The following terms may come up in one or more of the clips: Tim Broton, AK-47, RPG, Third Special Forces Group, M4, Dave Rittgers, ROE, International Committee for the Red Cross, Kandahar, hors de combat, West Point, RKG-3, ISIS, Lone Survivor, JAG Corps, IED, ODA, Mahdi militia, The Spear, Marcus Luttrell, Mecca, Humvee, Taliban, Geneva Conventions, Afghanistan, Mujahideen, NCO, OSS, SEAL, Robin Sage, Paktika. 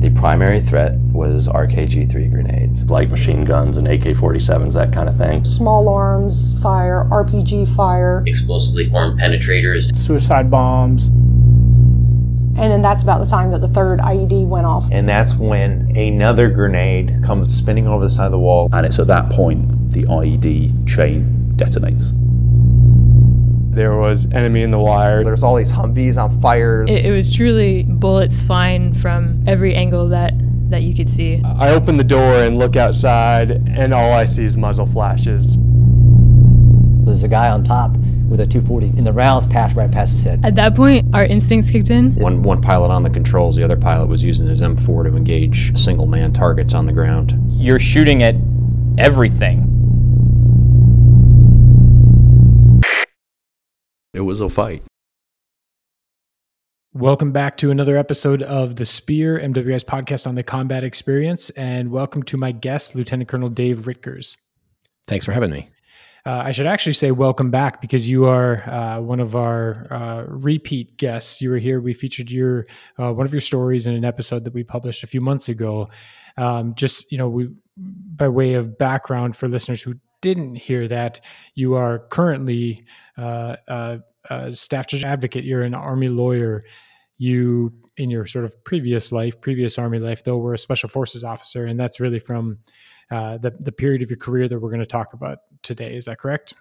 The primary threat was RKG-3 grenades. Light machine guns and AK-47s, that kind of thing. Small arms fire, RPG fire. Explosively formed penetrators. Suicide bombs. And then that's about the time that the third IED went off. And that's when another grenade comes spinning over the side of the wall. And it's at that point the IED chain detonates. There was enemy in the wire. There's all these Humvees on fire. It was truly bullets flying from every angle that you could see. I open the door and look outside, and all I see is muzzle flashes. There's a guy on top with a 240, and the rounds passed right past his head. At that point, our instincts kicked in. One pilot on the controls, the other pilot was using his M4 to engage single-man targets on the ground. You're shooting at everything. It was a fight. Welcome back to another episode of The Spear, MWI's podcast on the combat experience, and welcome to my guest, Lieutenant Colonel Dave Rittgers. Thanks for having me. I should actually say welcome back because you are one of our repeat guests. You were here. We featured your one of your stories in an episode that we published a few months ago. Just, you know, we, by way of background for listeners who didn't hear that, you are currently a staff judge advocate. You're an Army lawyer. You, in your sort of previous Army life, though, were a special forces officer, and that's really from the period of your career that we're going to talk about today. Is that correct?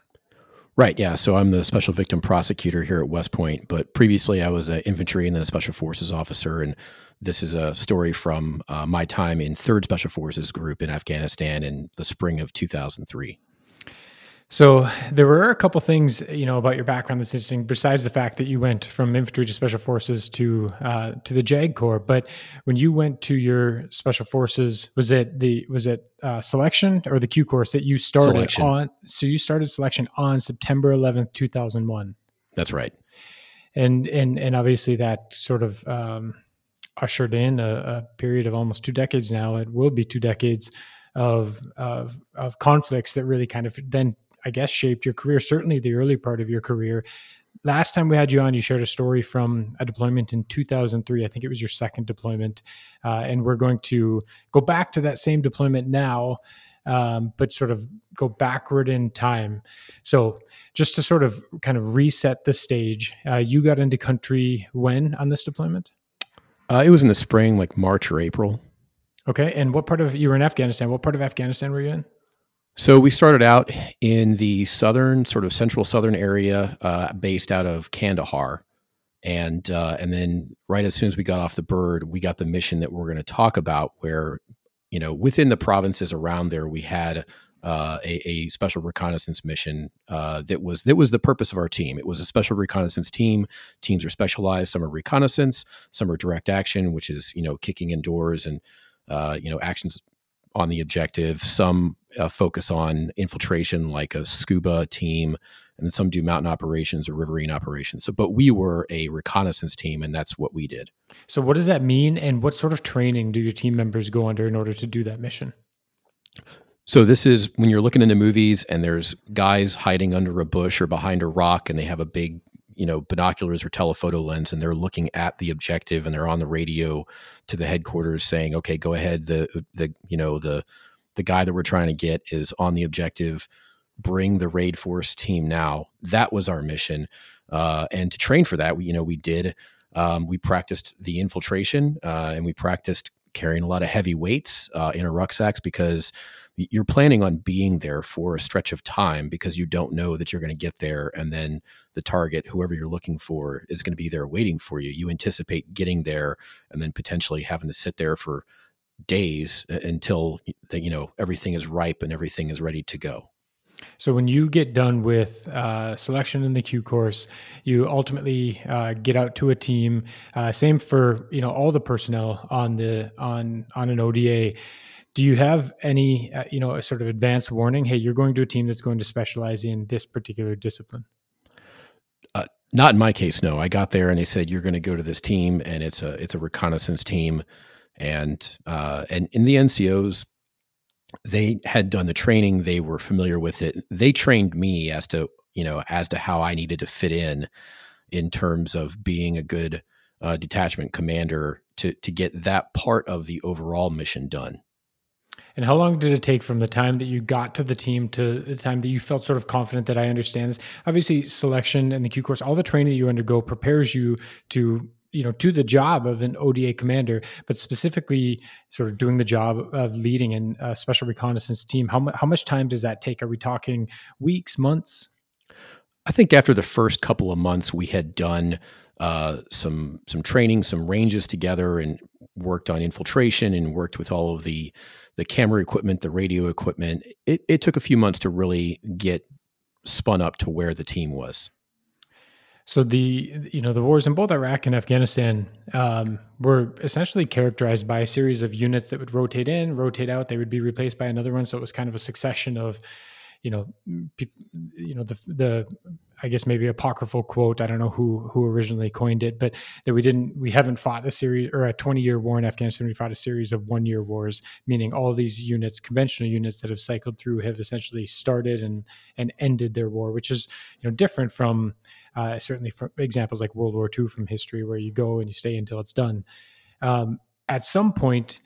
Right, yeah. So I'm the special victim prosecutor here at West Point, but previously I was an infantry and then a special forces officer, and this is a story from my time in Third Special Forces Group in Afghanistan in the spring of 2003. So there were a couple things, you know, about your background that's interesting, besides the fact that you went from infantry to special forces to the JAG Corps. But when you went to your special forces, was it selection or the Q course that you started selection. On? So you started selection on September 11th, 2001. That's right. And obviously that sort of ushered in a period of almost 2 decades now. It will be 2 decades of conflicts that really kind of then, I guess, shaped your career, certainly the early part of your career. Last time we had you on, you shared a story from a deployment in 2003. I think it was your second deployment. And we're going to go back to that same deployment now, but sort of go backward in time. So just to sort of kind of reset the stage, you got into country when on this deployment? It was in the spring, like March or April. Okay. And you were in Afghanistan. What part of Afghanistan were you in? So we started out in the central southern area, based out of Kandahar, and then right as soon as we got off the bird, we got the mission that we're going to talk about. Where, you know, within the provinces around there, we had a special reconnaissance mission that was the purpose of our team. It was a special reconnaissance team. Teams are specialized. Some are reconnaissance. Some are direct action, which is, you know, kicking in doors and actions on the objective. Some focus on infiltration, like a scuba team, and then some do mountain operations or riverine operations. So, but we were a reconnaissance team, and that's what we did. So what does that mean, and what sort of training do your team members go under in order to do that mission? So this is when you're looking into movies, and there's guys hiding under a bush or behind a rock, and they have a big, you know, binoculars or telephoto lens, and they're looking at the objective, and they're on the radio to the headquarters saying, okay, go ahead. The guy that we're trying to get is on the objective, bring the raid force team now. That was our mission. And to train for that, we practiced the infiltration, and we practiced carrying a lot of heavy weights in our rucksacks, because you're planning on being there for a stretch of time, because you don't know that you're going to get there. And then the target, whoever you're looking for, is going to be there waiting for you. You anticipate getting there and then potentially having to sit there for days until, you know, everything is ripe and everything is ready to go. So when you get done with selection in the Q course, you ultimately get out to a team. Same for, you know, all the personnel on an ODA. Do you have any, a sort of advanced warning? Hey, you're going to a team that's going to specialize in this particular discipline. Not in my case, no. I got there and they said, you're going to go to this team, and it's a reconnaissance team. And in the NCOs, they had done the training. They were familiar with it. They trained me as to how I needed to fit in terms of being a good detachment commander to get that part of the overall mission done. And how long did it take from the time that you got to the team to the time that you felt sort of confident that I understand this? Obviously, selection and the Q course, all the training that you undergo prepares you to the job of an ODA commander, but specifically sort of doing the job of leading in a special reconnaissance team. How much time does that take? Are we talking weeks, months? I think after the first couple of months, we had done some training, some ranges together, and worked on infiltration and worked with all of the camera equipment, the radio equipment. It took a few months to really get spun up to where the team was. So the wars in both Iraq and Afghanistan were essentially characterized by a series of units that would rotate in, rotate out. They would be replaced by another one. So it was kind of a succession of, the I guess maybe apocryphal quote, I don't know who originally coined it, but that we haven't fought a series or a 20-year war in Afghanistan. We fought a series of 1-year wars, meaning all these units, conventional units that have cycled through, have essentially started and ended their war, which is different from certainly from examples like World War II from history, where you go and you stay until it's done. At some point,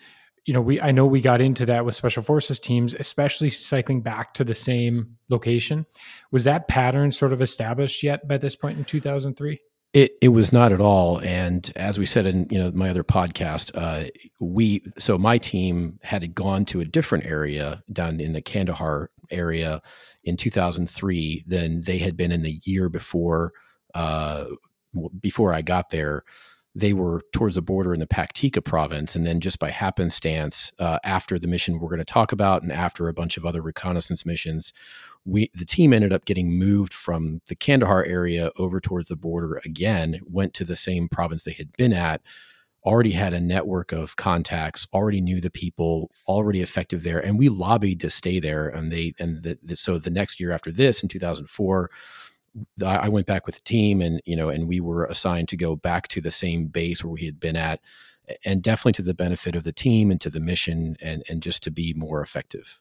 I know we got into that with special forces teams, especially cycling back to the same location. Was that pattern sort of established yet by this point in 2003? It was not at all. And as we said in my other podcast, my team had gone to a different area down in the Kandahar area in 2003 than they had been in the year before I got there. They were towards the border in the Paktika province. And then just by happenstance, after the mission we're going to talk about and after a bunch of other reconnaissance missions, the team ended up getting moved from the Kandahar area over towards the border again, went to the same province they had been at, already had a network of contacts, already knew the people, already effective there. And we lobbied to stay there. And so the next year after this, in 2004, I went back with the team and we were assigned to go back to the same base where we had been at, and definitely to the benefit of the team and to the mission and just to be more effective.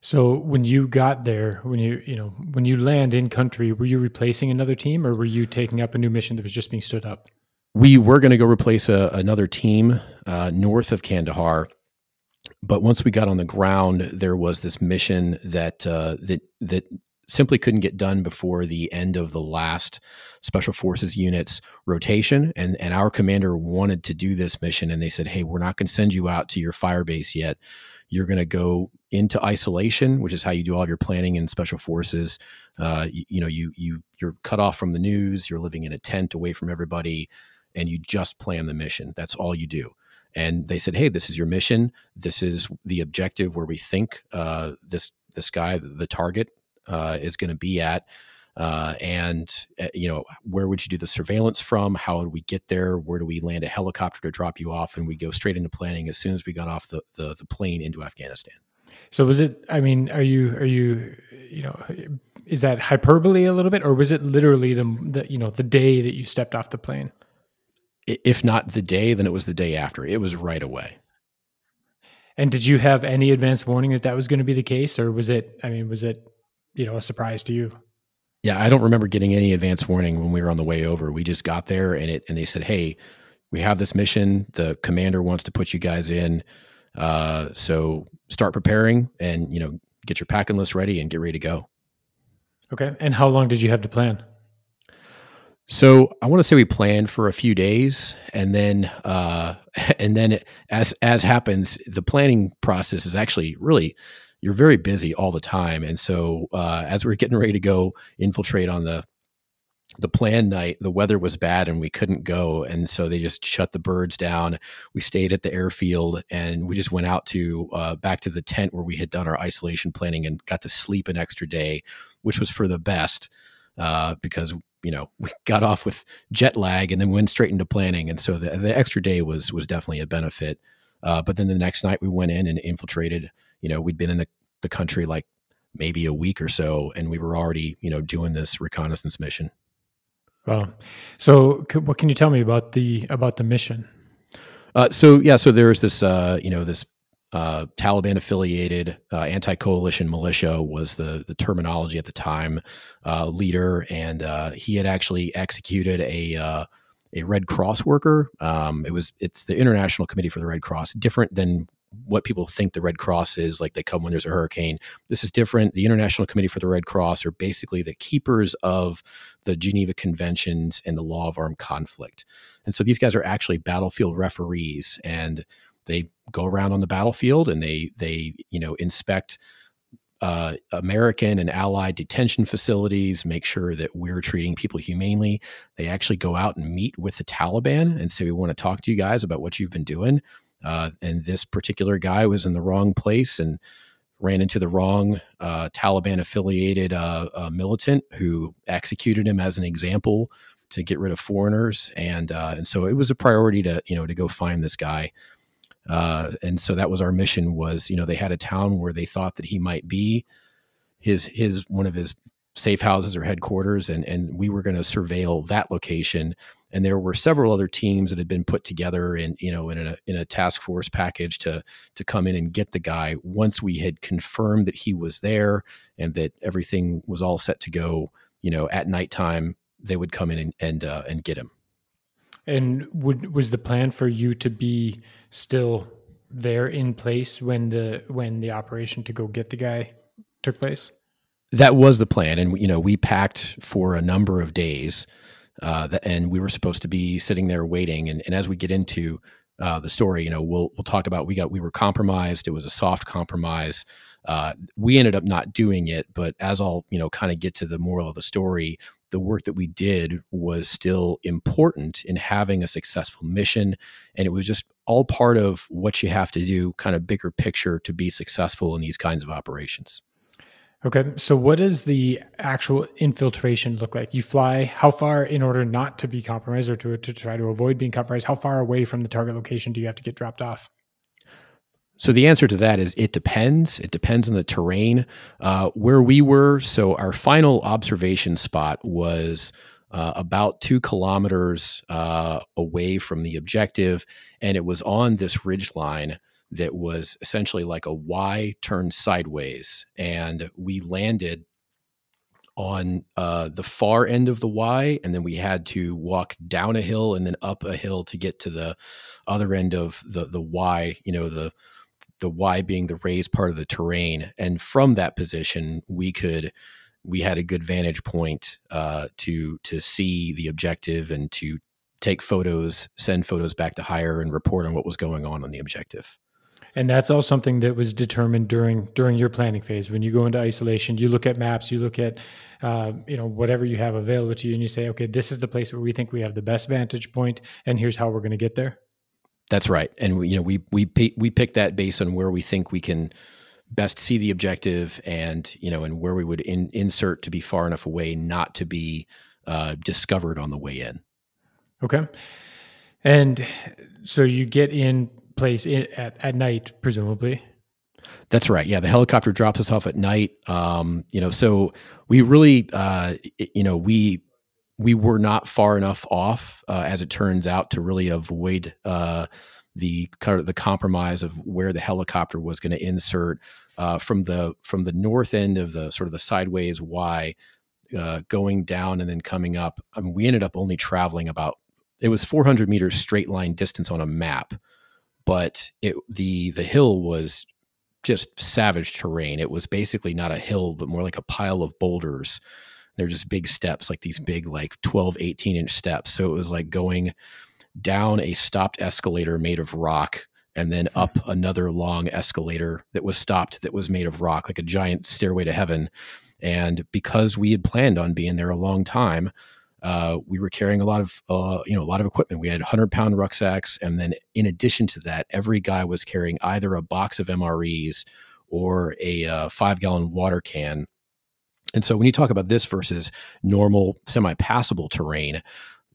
So when you got there, when you land in country, were you replacing another team or were you taking up a new mission that was just being stood up? We were going to go replace another team north of Kandahar. But once we got on the ground, there was this mission that simply couldn't get done before the end of the last special forces units rotation. And our commander wanted to do this mission. And they said, hey, we're not going to send you out to your fire base yet. You're going to go into isolation, which is how you do all of your planning in special forces. You're cut off from the news. You're living in a tent away from everybody, and you just plan the mission. That's all you do. And they said, hey, this is your mission. This is the objective where we think this guy, the target, is going to be at, where would you do the surveillance from? How would we get there? Where do we land a helicopter to drop you off? And we go straight into planning as soon as we got off the plane into Afghanistan. So was it, is that hyperbole a little bit, or was it literally the day that you stepped off the plane? If not the day, then it was the day after. It was right away. And did you have any advance warning that was going to be the case, or was it a surprise to you? Yeah, I don't remember getting any advance warning when we were on the way over. We just got there and they said, hey, we have this mission. The commander wants to put you guys in. So start preparing and, get your packing list ready and get ready to go. Okay. And how long did you have to plan? So I want to say we planned for a few days, and then as happens, the planning process is actually really, you're very busy all the time. And so as we're getting ready to go infiltrate on the plan night, the weather was bad and we couldn't go. And so they just shut the birds down. We stayed at the airfield and we just went out to back to the tent where we had done our isolation planning and got to sleep an extra day, which was for the best because we got off with jet lag and then went straight into planning. And so the extra day was definitely a benefit But then the next night we went in and infiltrated. You know, we'd been in the country like maybe a week or so, and we were already, you know, doing this reconnaissance mission. Wow. So what can you tell me about the mission? So there was this, Taliban affiliated, anti-coalition militia was the terminology at the time, leader. And, he had actually executed a Red Cross worker. It's the International Committee for the Red Cross, different than what people think the Red Cross is, like they come when there's a hurricane. This is different. The International Committee for the Red Cross are basically the keepers of the Geneva Conventions and the law of armed conflict. And so these guys are actually battlefield referees, and they go around on the battlefield and they inspect American and allied detention facilities, make sure that we're treating people humanely. They actually go out and meet with the Taliban and say, we want to talk to you guys about what you've been doing. And this particular guy was in the wrong place and ran into the wrong Taliban-affiliated militant who executed him as an example to get rid of foreigners. And so it was a priority to go find this guy. And so that was our mission was, you know, they had a town where they thought that he might be his one of his safe houses or headquarters, and we were going to surveil that location. And there were several other teams that had been put together in a task force package to come in and get the guy once we had confirmed that he was there and that everything was all set to go. You know, at nighttime they would come in and get him. And was the plan for you to be still there in place when the operation to go get the guy took place? That was the plan, and we packed for a number of days. And we were supposed to be sitting there waiting. And as we get into the story, we'll talk about we were compromised. It was a soft compromise. We ended up not doing it, but as I'll kind of get to the moral of the story, the work that we did was still important in having a successful mission, and it was just all part of what you have to do, kind of bigger picture, to be successful in these kinds of operations. Okay. So what does the actual infiltration look like? You fly how far in order not to be compromised or to try to avoid being compromised? How far away from the target location do you have to get dropped off? So the answer to that is it depends. It depends on the terrain. Where we were, so our final observation spot was about 2 kilometers away from the objective, and it was on this ridge line that was essentially like a Y turned sideways. And we landed on the far end of the Y, and then we had to walk down a hill and then up a hill to get to the other end of the Y, the Y being the raised part of the terrain. And from that position, we had a good vantage point to see the objective and to take photos, send photos back to higher and report on what was going on the objective. And that's all something that was determined during your planning phase. When you go into isolation, you look at maps, you look at whatever you have available to you, and you say, okay, this is the place where we think we have the best vantage point, and here's how we're going to get there. That's right. And we picked that based on where we think we can best see the objective, and where we would insert to be far enough away not to be discovered on the way in. Okay. And so you get in place at night, presumably. That's right. Yeah. The helicopter drops us off at night. So we really, we were not far enough off, as it turns out, to really avoid the kind of the compromise of where the helicopter was going to insert from the north end of the sort of the sideways Y, going down and then coming up. I mean, we ended up only traveling about, it was 400 meters straight line distance on a map, but the hill was just savage terrain. It was basically not a hill, but more like a pile of boulders. They're just big steps, like these big, like 12, 18 inch steps. So it was like going down a stopped escalator made of rock and then up another long escalator that was stopped, that was made of rock, like a giant stairway to heaven. And because we had planned on being there a long time, we were carrying a lot of equipment. We had 100-pound rucksacks. And then in addition to that, every guy was carrying either a box of MREs or a 5-gallon water can. And so when you talk about this versus normal semi-passable terrain,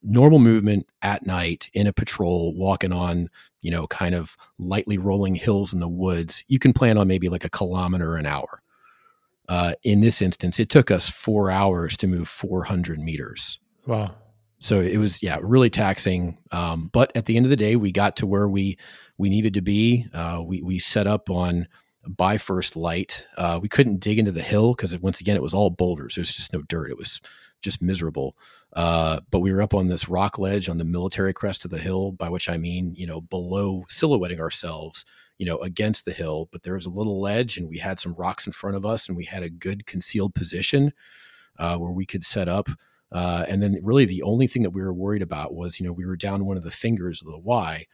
normal movement at night in a patrol, walking on, you know, kind of lightly rolling hills in the woods, you can plan on maybe like a kilometer an hour. In this instance, it took us 4 hours to move 400 meters. Wow. So it was, yeah, really taxing. But at the end of the day, we got to where we needed to be. We set up on by first light. We couldn't dig into the hill because once again, it was all boulders. There's just no dirt. It was just miserable. But we were up on this rock ledge on the military crest of the hill, by which I mean, you know, below silhouetting ourselves, you know, against the hill, but there was a little ledge and we had some rocks in front of us and we had a good concealed position, where we could set up. And then really the only thing that we were worried about was, you know, we were down one of the fingers of the Y,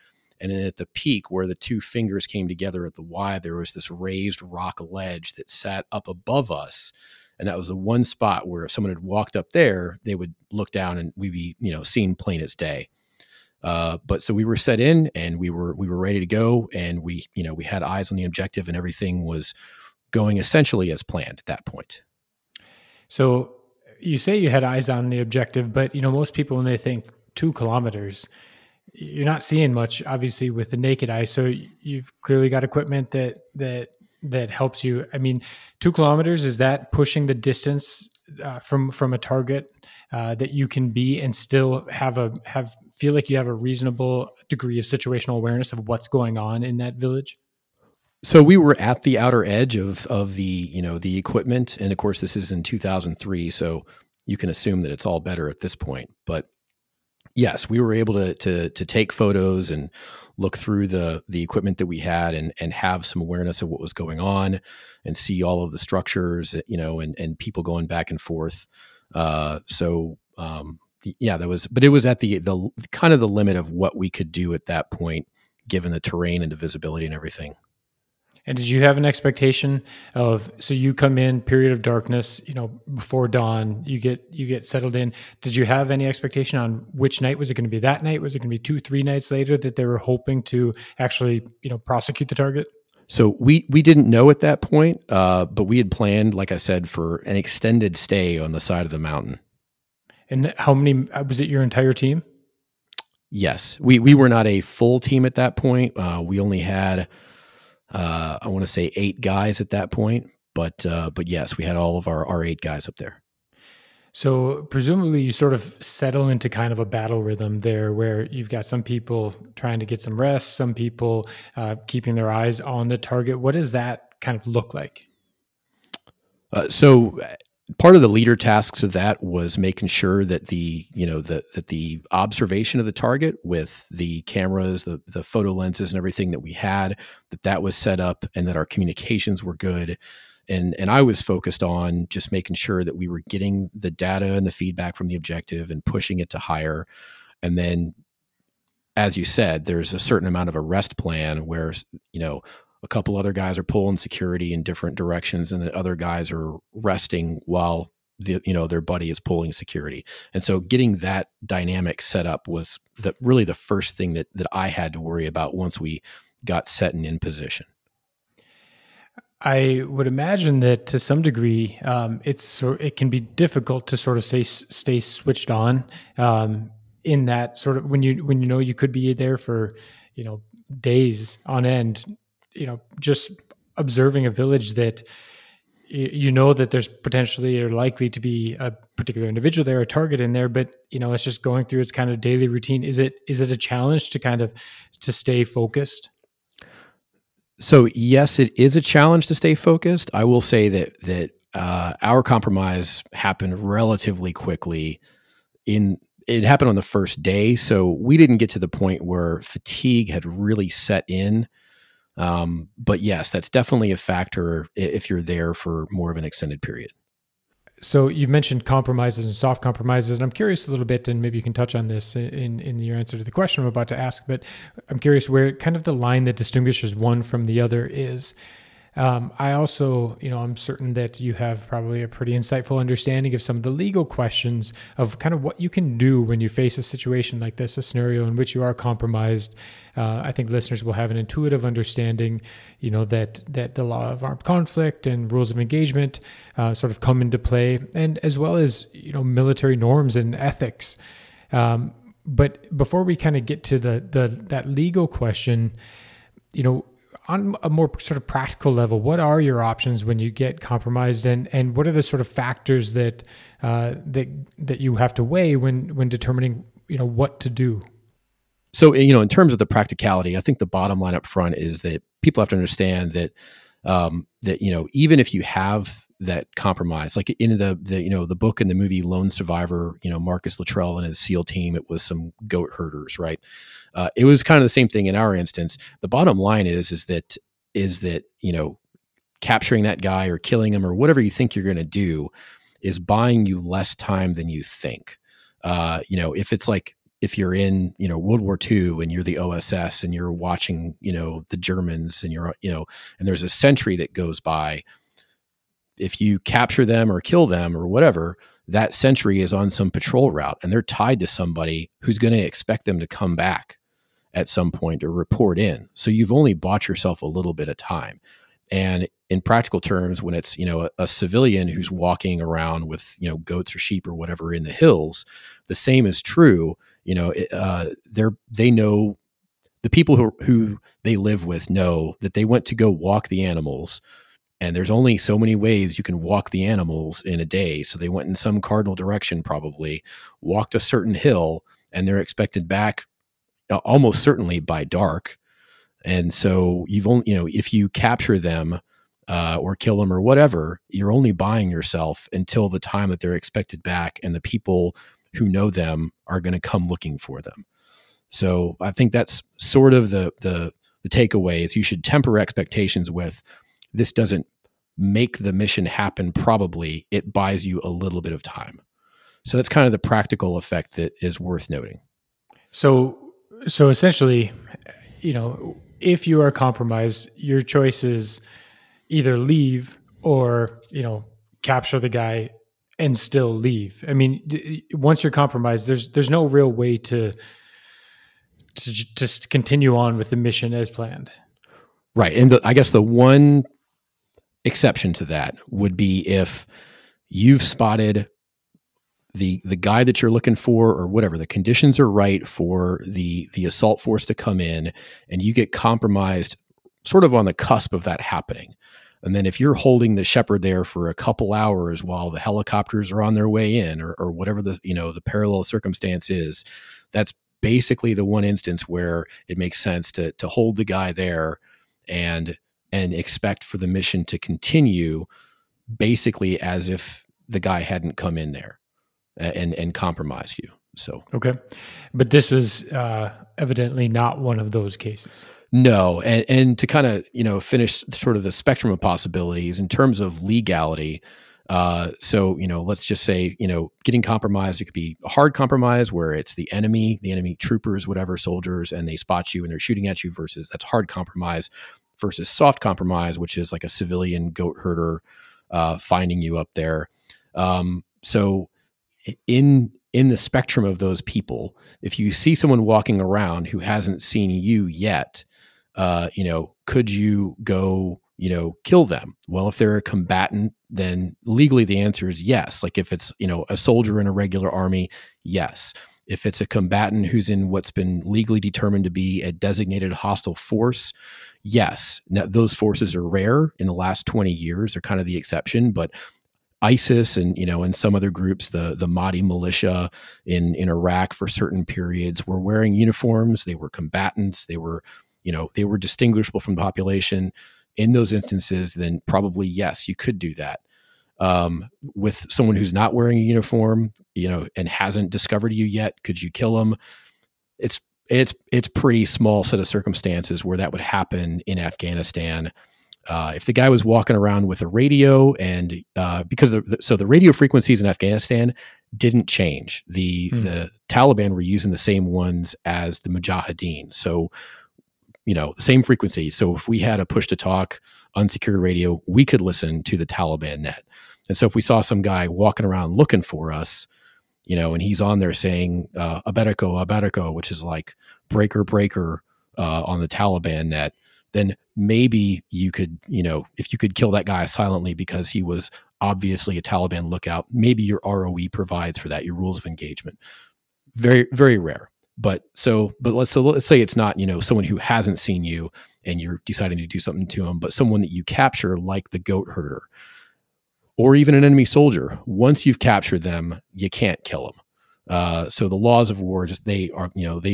and then at the peak where the two fingers came together at the Y, there was this raised rock ledge that sat up above us. And that was the one spot where if someone had walked up there, they would look down and we'd be, you know, seen plain as day. But so we were set in and we were ready to go, and we, you know, we had eyes on the objective and everything was going essentially as planned at that point. So you say you had eyes on the objective, but you know, most people when they think 2 kilometers, you're not seeing much obviously with the naked eye. So you've clearly got equipment that helps you. I mean, 2 kilometers, is that pushing the distance from a target that you can be and still feel like you have a reasonable degree of situational awareness of what's going on in that village? So we were at the outer edge of the, you know, the equipment. And of course this is in 2003. So you can assume that it's all better at this point, but yes, we were able to take photos and look through the equipment that we had and have some awareness of what was going on and see all of the structures, you know, and people going back and forth. Yeah, but it was at the kind of the limit of what we could do at that point, given the terrain and the visibility and everything. And did you have an expectation of, so you come in, period of darkness, you know, before dawn, you get settled in. Did you have any expectation on which night? Was it going to be that night? Was it going to be 2-3 nights later that they were hoping to actually, you know, prosecute the target? So we didn't know at that point, but we had planned, like I said, for an extended stay on the side of the mountain. And how many, was it your entire team? Yes. We were not a full team at that point. We only had... I want to say 8 guys at that point, but yes, we had all of our 8 guys up there. So presumably you sort of settle into kind of a battle rhythm there where you've got some people trying to get some rest, some people keeping their eyes on the target. What does that kind of look like? So part of the leader tasks of that was making sure that the observation of the target with the cameras, the photo lenses and everything that we had, that was set up and that our communications were good. And I was focused on just making sure that we were getting the data and the feedback from the objective and pushing it to higher. And then, as you said, there's a certain amount of a rest plan where, you know, a couple other guys are pulling security in different directions, and the other guys are resting while their buddy is pulling security. And so getting that dynamic set up was really the first thing that I had to worry about once we got set and in position. I would imagine that to some degree, it can be difficult to sort of stay switched on in that sort of when you know you could be there for, you know, days on end. You know, just observing a village that you know that there's potentially or likely to be a particular individual there, a target in there, but you know, it's just going through its kind of daily routine. Is it a challenge to kind of to stay focused? So yes, it is a challenge to stay focused. I will say that our compromise happened relatively quickly. It happened on the first day, so we didn't get to the point where fatigue had really set in. But yes, that's definitely a factor if you're there for more of an extended period. So you've mentioned compromises and soft compromises, and I'm curious a little bit, and maybe you can touch on this in your answer to the question I'm about to ask, but I'm curious where kind of the line that distinguishes one from the other is. I also, you know, I'm certain that you have probably a pretty insightful understanding of some of the legal questions of kind of what you can do when you face a situation like this, a scenario in which you are compromised. I think listeners will have an intuitive understanding, you know, that the law of armed conflict and rules of engagement sort of come into play, and as well as, you know, military norms and ethics. But before we kind of get to that legal question, you know, on a more sort of practical level, what are your options when you get compromised, and what are the sort of factors that that you have to weigh when determining, you know, what to do? So, you know, in terms of the practicality, I think the bottom line up front is that people have to understand that that, you know, even if you have that compromise, like in the you know, the book and the movie Lone Survivor, you know, Marcus Luttrell and his SEAL team, it was some goat herders, right? It was kind of the same thing in our instance. The bottom line is that, you know, capturing that guy or killing him or whatever you think you're going to do is buying you less time than you think. You know, if it's like, if you're in, you know, World War II and you're the OSS and you're watching, you know, the Germans and you're, you know, and there's a century that goes by, if you capture them or kill them or whatever, that century is on some patrol route and they're tied to somebody who's going to expect them to come back at some point or report in. So you've only bought yourself a little bit of time. And in practical terms, when it's, you know, a civilian who's walking around with, you know, goats or sheep or whatever in the hills, the same is true. You know, they know, the people who they live with know that they went to go walk the animals, and there's only so many ways you can walk the animals in a day. So they went in some cardinal direction, probably walked a certain hill, and they're expected back almost certainly by dark. And so you've only, you know, if you capture them or kill them or whatever, you're only buying yourself until the time that they're expected back, and the people who know them are going to come looking for them. So I think that's sort of the takeaway is you should temper expectations with, this doesn't make the mission happen. Probably it buys you a little bit of time. So that's kind of the practical effect that is worth noting. So essentially, you know, if you are compromised, your choice is either leave or, you know, capture the guy and still leave. I mean, once you're compromised, there's no real way to just continue on with the mission as planned. Right. And I guess the one exception to that would be if you've spotted the guy that you're looking for or whatever, the conditions are right for the assault force to come in, and you get compromised sort of on the cusp of that happening. And then if you're holding the shepherd there for a couple hours while the helicopters are on their way in, or whatever the, you know, the parallel circumstance is, that's basically the one instance where it makes sense to hold the guy there and expect for the mission to continue basically as if the guy hadn't come in there and compromised you. So, okay. But this was evidently not one of those cases. No. And to kind of, you know, finish sort of the spectrum of possibilities in terms of legality. So, you know, let's just say, you know, getting compromised, it could be a hard compromise where it's the enemy troopers, whatever, soldiers, and they spot you and they're shooting at you, versus that's hard compromise, versus soft compromise, which is like a civilian goat herder finding you up there. So in the spectrum of those people, if you see someone walking around who hasn't seen you yet, you know, could you go, you know, kill them? Well, if they're a combatant, then legally the answer is yes. Like if it's, you know, a soldier in a regular army, yes. If it's a combatant who's in what's been legally determined to be a designated hostile force, yes. Now, those forces are rare in the last 20 years. They're kind of the exception, but ISIS and, you know, and some other groups, the Mahdi militia in Iraq for certain periods were wearing uniforms. They were combatants. They were, you know, they were distinguishable from the population. In those instances, then probably, yes, you could do that. With someone who's not wearing a uniform, you know, and hasn't discovered you yet, could you kill them? It's pretty small set of circumstances where that would happen in Afghanistan. If the guy was walking around with a radio and because the radio frequencies in Afghanistan didn't change. The Taliban were using the same ones as the Mujahideen. So, you know, the same frequency. So if we had a push to talk unsecured radio, we could listen to the Taliban net. And so if we saw some guy walking around looking for us, you know, and he's on there saying, abedeko, which is like breaker, on the Taliban net, then maybe you could, you know, if you could kill that guy silently because he was obviously a Taliban lookout, maybe your ROE provides for that, your rules of engagement. Very, very rare. But let's say it's not, someone who hasn't seen you and you're deciding to do something to them, but someone that you capture, like the goat herder or even an enemy soldier. Once you've captured them, you can't kill them. So the laws of war, they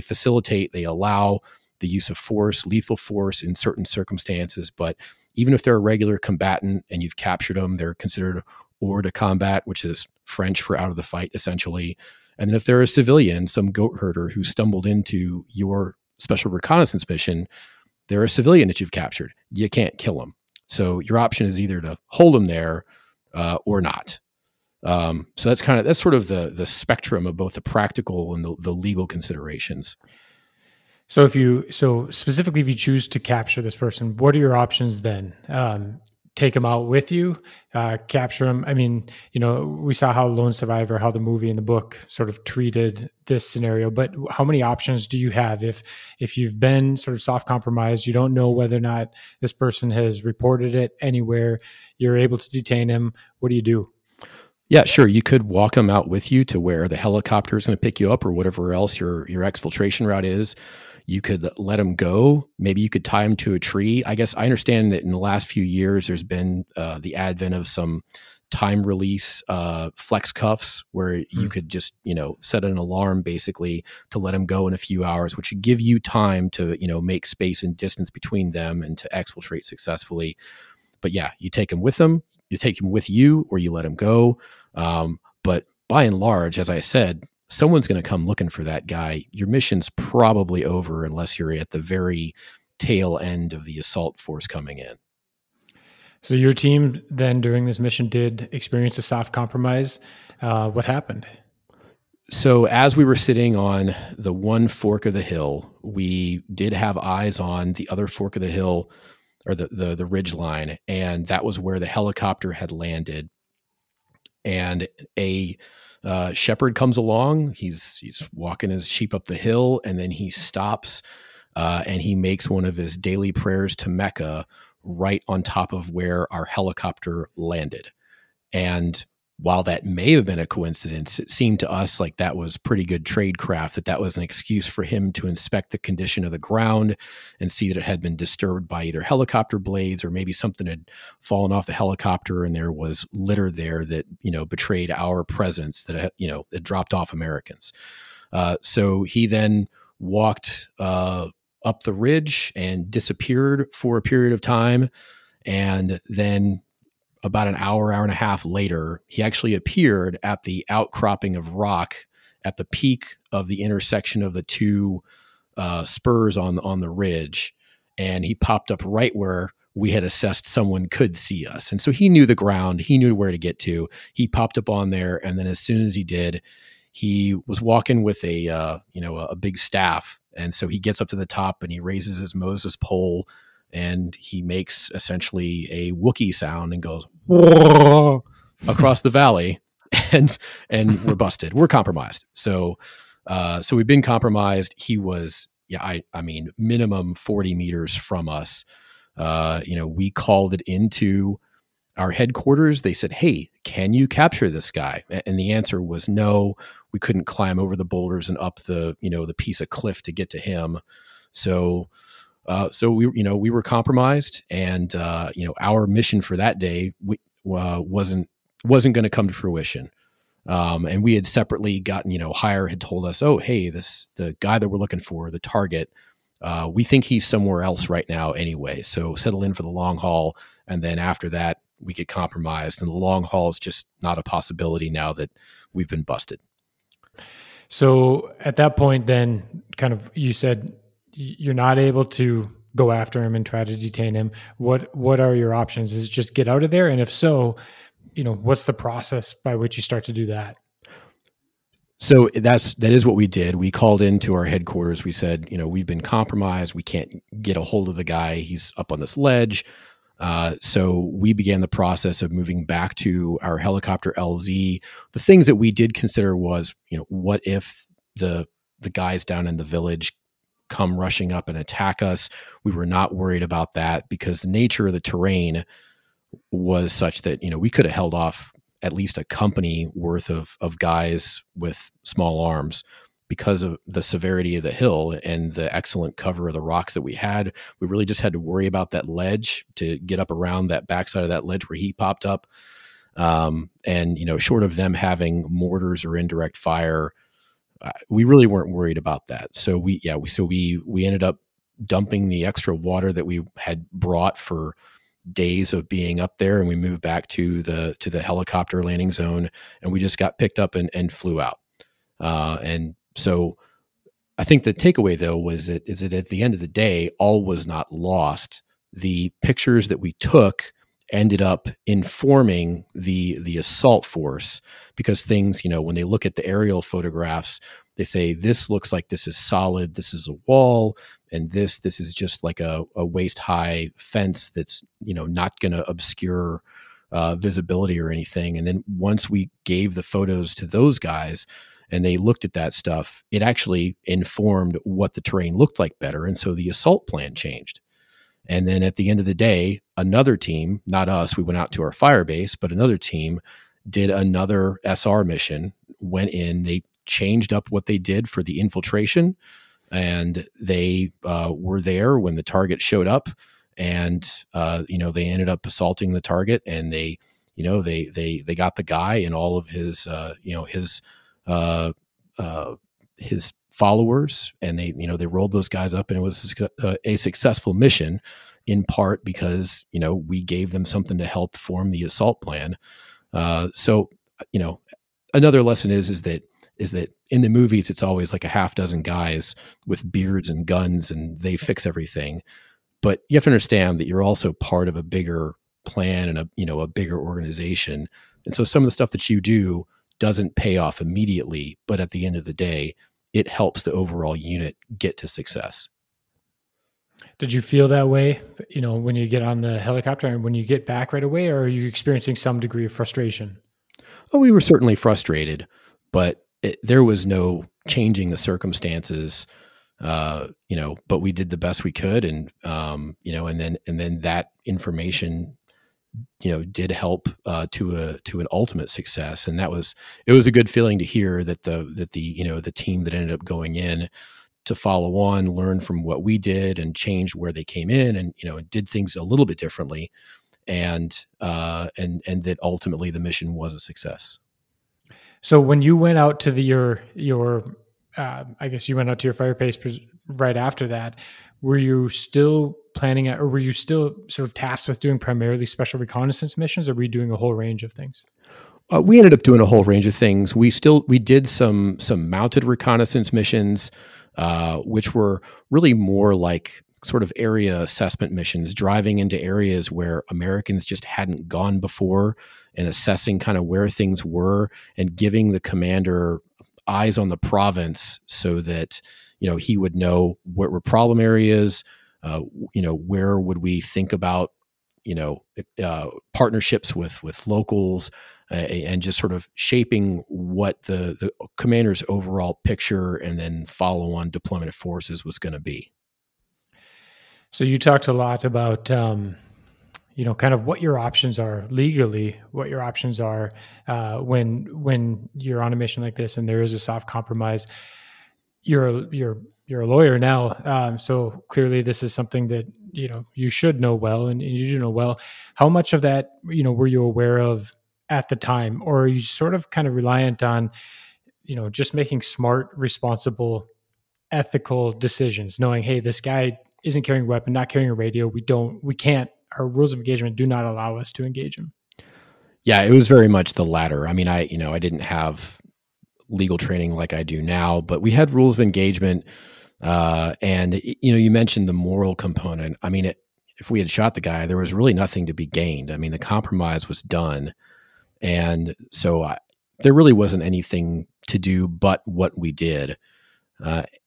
facilitate, they allow the use of force, lethal force in certain circumstances. But even if they're a regular combatant and you've captured them, they're considered hors de combat, which is French for out of the fight, essentially. And then if they're a civilian, some goat herder who stumbled into your special reconnaissance mission, they're a civilian that you've captured. You can't kill them. So your option is either to hold them there or not. So that's sort of the spectrum of both the practical and the legal considerations. So specifically, if you choose to capture this person, what are your options then? Take them out with you, capture them. I mean, we saw how Lone Survivor, how the movie and the book sort of treated this scenario, but how many options do you have if you've been sort of soft compromised, you don't know whether or not this person has reported it anywhere, you're able to detain him. What do you do? Yeah, sure. You could walk them out with you to where the helicopter is going to pick you up or whatever else your exfiltration route is. You could let them go. Maybe you could tie them to a tree. I guess I understand that in the last few years, there's been the advent of some time release flex cuffs where you could just, set an alarm basically to let them go in a few hours, which would give you time to, make space and distance between them and to exfiltrate successfully. But yeah, you take them with them. You take them with you or you let them go. But by and large, as I said, someone's going to come looking for that guy. Your mission's probably over unless you're at the very tail end of the assault force coming in. So your team then during this mission did experience a soft compromise. What happened? So as we were sitting on the one fork of the hill, we did have eyes on the other fork of the hill, or the ridge line, and that was where the helicopter had landed. And a shepherd comes along. He's walking his sheep up the hill, and then he stops and he makes one of his daily prayers to Mecca right on top of where our helicopter landed. And while that may have been a coincidence, it seemed to us like that was pretty good tradecraft, that was an excuse for him to inspect the condition of the ground and see that it had been disturbed by either helicopter blades or maybe something had fallen off the helicopter and there was litter there that, betrayed our presence that, it dropped off Americans. So he then walked up the ridge and disappeared for a period of time, and then about an hour and a half later, he actually appeared at the outcropping of rock at the peak of the intersection of the two spurs on the ridge. And he popped up right where we had assessed someone could see us. And so he knew the ground. He knew where to get to. He popped up on there. And then as soon as he did, he was walking with a big staff. And so he gets up to the top and he raises his Moses pole, and he makes essentially a Wookiee sound and goes whoa across the valley, and we're busted. We're compromised. So we've been compromised. He was, minimum 40 meters from us. We called it into our headquarters. They said, "Hey, can you capture this guy?" And the answer was no. We couldn't climb over the boulders and up the, the piece of cliff to get to him. So we were compromised, and our mission for that day wasn't going to come to fruition. And we had separately gotten, Hire had told us, "Oh, hey, the guy that we're looking for, the target. We think he's somewhere else right now, anyway. So settle in for the long haul, and then after that, we get compromised. And the long haul is just not a possibility now that we've been busted." So at that point, then, kind of, you said you're not able to go after him and try to detain him. What are your options? Is it just get out of there? And if so, what's the process by which you start to do that? So that is what we did. We called into our headquarters. We said, we've been compromised. We can't get a hold of the guy. He's up on this ledge. So we began the process of moving back to our helicopter LZ. The things that we did consider was, what if the guys down in the village come rushing up and attack us? We were not worried about that because the nature of the terrain was such that, we could have held off at least a company worth of guys with small arms. because of the severity of the hill and the excellent cover of the rocks that we had, we really just had to worry about that ledge, to get up around that backside of that ledge where he popped up. And, you know, short of them having mortars or indirect fire, we really weren't worried about that. So we ended up dumping the extra water that we had brought for days of being up there, and we moved back to the helicopter landing zone, and we just got picked up and flew out. And so I think the takeaway though was that at the end of the day, all was not lost. The pictures that we took ended up informing the assault force, because things, you know, when they look at the aerial photographs, they say, this looks like this is solid, this is a wall, and this is just like a waist-high fence that's, you know, not going to obscure visibility or anything. And then once we gave the photos to those guys and they looked at that stuff, it actually informed what the terrain looked like better. And so the assault plan changed. And then at the end of the day, another team, not us, we went out to our fire base, but another team did another SR mission, went in, they changed up what they did for the infiltration, and they were there when the target showed up, and, you know, they ended up assaulting the target, and they, you know, they got the guy and all of his, you know, his followers, and they, you know, they rolled those guys up, and it was a successful mission, in part because, you know, we gave them something to help form the assault plan. So, you know, another lesson is that in the movies, it's always like a half dozen guys with beards and guns and they fix everything. But you have to understand that you're also part of a bigger plan and a, you know, a bigger organization. And so some of the stuff that you do doesn't pay off immediately, but at the end of the day, it helps the overall unit get to success. Did you feel that way, you know, when you get on the helicopter and when you get back right away, or are you experiencing some degree of frustration? Oh, we were certainly frustrated, but there was no changing the circumstances, you know, but we did the best we could. And, you know, and then that information, you know, did help to an ultimate success. And it was a good feeling to hear that the you know, the team that ended up going in to follow on learned from what we did and changed where they came in, and, you know, did things a little bit differently, and that ultimately the mission was a success. So when you went out to your I guess you went out to your fire base right after that, were you still planning at, or were you still sort of tasked with doing primarily special reconnaissance missions, or were you doing a whole range of things? We ended up doing a whole range of things. We did some mounted reconnaissance missions, which were really more like sort of area assessment missions, driving into areas where Americans just hadn't gone before and assessing kind of where things were and giving the commander eyes on the province so that, you know, he would know what were problem areas, you know, where would we think about, you know, partnerships with locals, and just sort of shaping what the commander's overall picture and then follow on deployment of forces was going to be. So you talked a lot about, you know, kind of what your options are legally, what your options are when you're on a mission like this and there is a soft compromise. You're a lawyer now, so clearly this is something that, you know, you should know well, and you do know well. How much of that, you know, were you aware of at the time, or are you sort of kind of reliant on, you know, just making smart, responsible, ethical decisions, knowing, hey, this guy isn't carrying a weapon, not carrying a radio. We can't, our rules of engagement do not allow us to engage him. Yeah, it was very much the latter. I mean, I didn't have legal training like I do now, but we had rules of engagement. And, you know, you mentioned the moral component. I mean, if we had shot the guy, there was really nothing to be gained. I mean, the compromise was done. And so there really wasn't anything to do but what we did.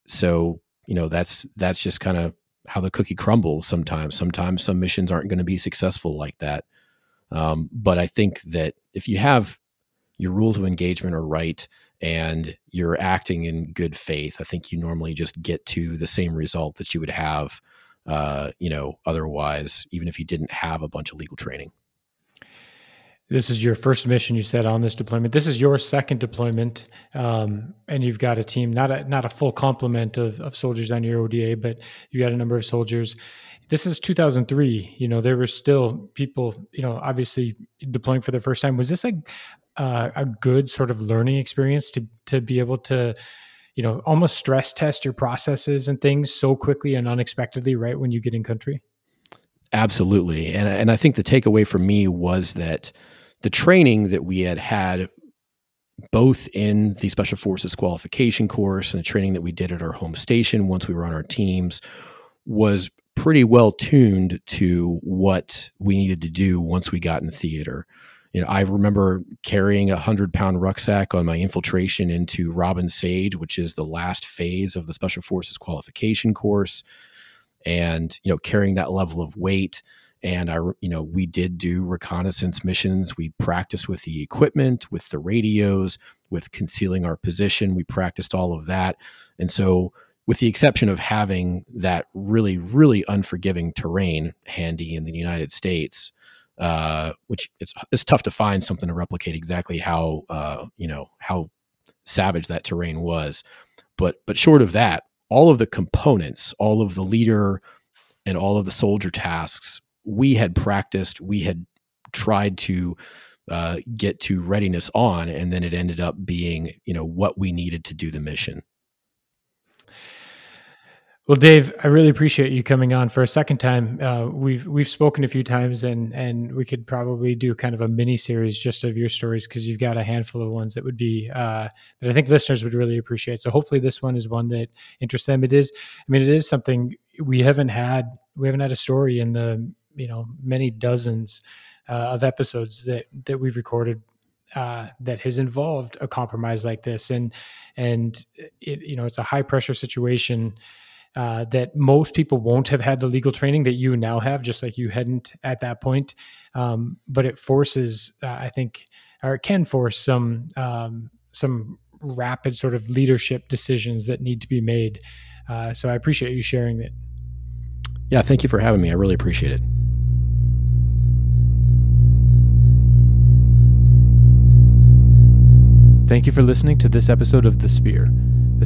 So, you know, that's just kind of how the cookie crumbles sometimes. Sometimes some missions aren't going to be successful like that. But I think that if you have your rules of engagement are right and you're acting in good faith, I think you normally just get to the same result that you would have, you know, otherwise, even if you didn't have a bunch of legal training. This is your first mission, you said, on this deployment. This is your second deployment, and you've got a team, not a full complement of soldiers on your ODA, but you got a number of soldiers. This is 2003. You know, there were still people, you know, obviously deploying for the first time. Was this a good sort of learning experience to be able to, you know, almost stress test your processes and things so quickly and unexpectedly right when you get in country? Absolutely. And I think the takeaway for me was that the training that we had both in the Special Forces qualification course and the training that we did at our home station once we were on our teams was pretty well tuned to what we needed to do once we got in the theater. You know, I remember carrying a 100-pound rucksack on my infiltration into Robin Sage, which is the last phase of the Special Forces qualification course, and, you know, carrying that level of weight. And I, you know, we did do reconnaissance missions. We practiced with the equipment, with the radios, with concealing our position. We practiced all of that. And so, with the exception of having that really, really unforgiving terrain handy in the United States, which it's tough to find something to replicate exactly how, you know, how savage that terrain was. But short of that, all of the components, all of the leader and all of the soldier tasks, we had practiced, we had tried to get to readiness on, and then it ended up being, you know, what we needed to do the mission. Well, Dave, I really appreciate you coming on for a second time. We've spoken a few times, and we could probably do kind of a mini series just of your stories, because you've got a handful of ones that would be that I think listeners would really appreciate. So hopefully this one is one that interests them. It is, I mean, it is something we haven't had a story in the, you know, many dozens of episodes that we've recorded that has involved a compromise like this, and it, you know, it's a high pressure situation. That most people won't have had the legal training that you now have, just like you hadn't at that point. But it forces, I think, or it can force some rapid sort of leadership decisions that need to be made. So I appreciate you sharing that. Yeah, thank you for having me. I really appreciate it. Thank you for listening to this episode of The Spear. The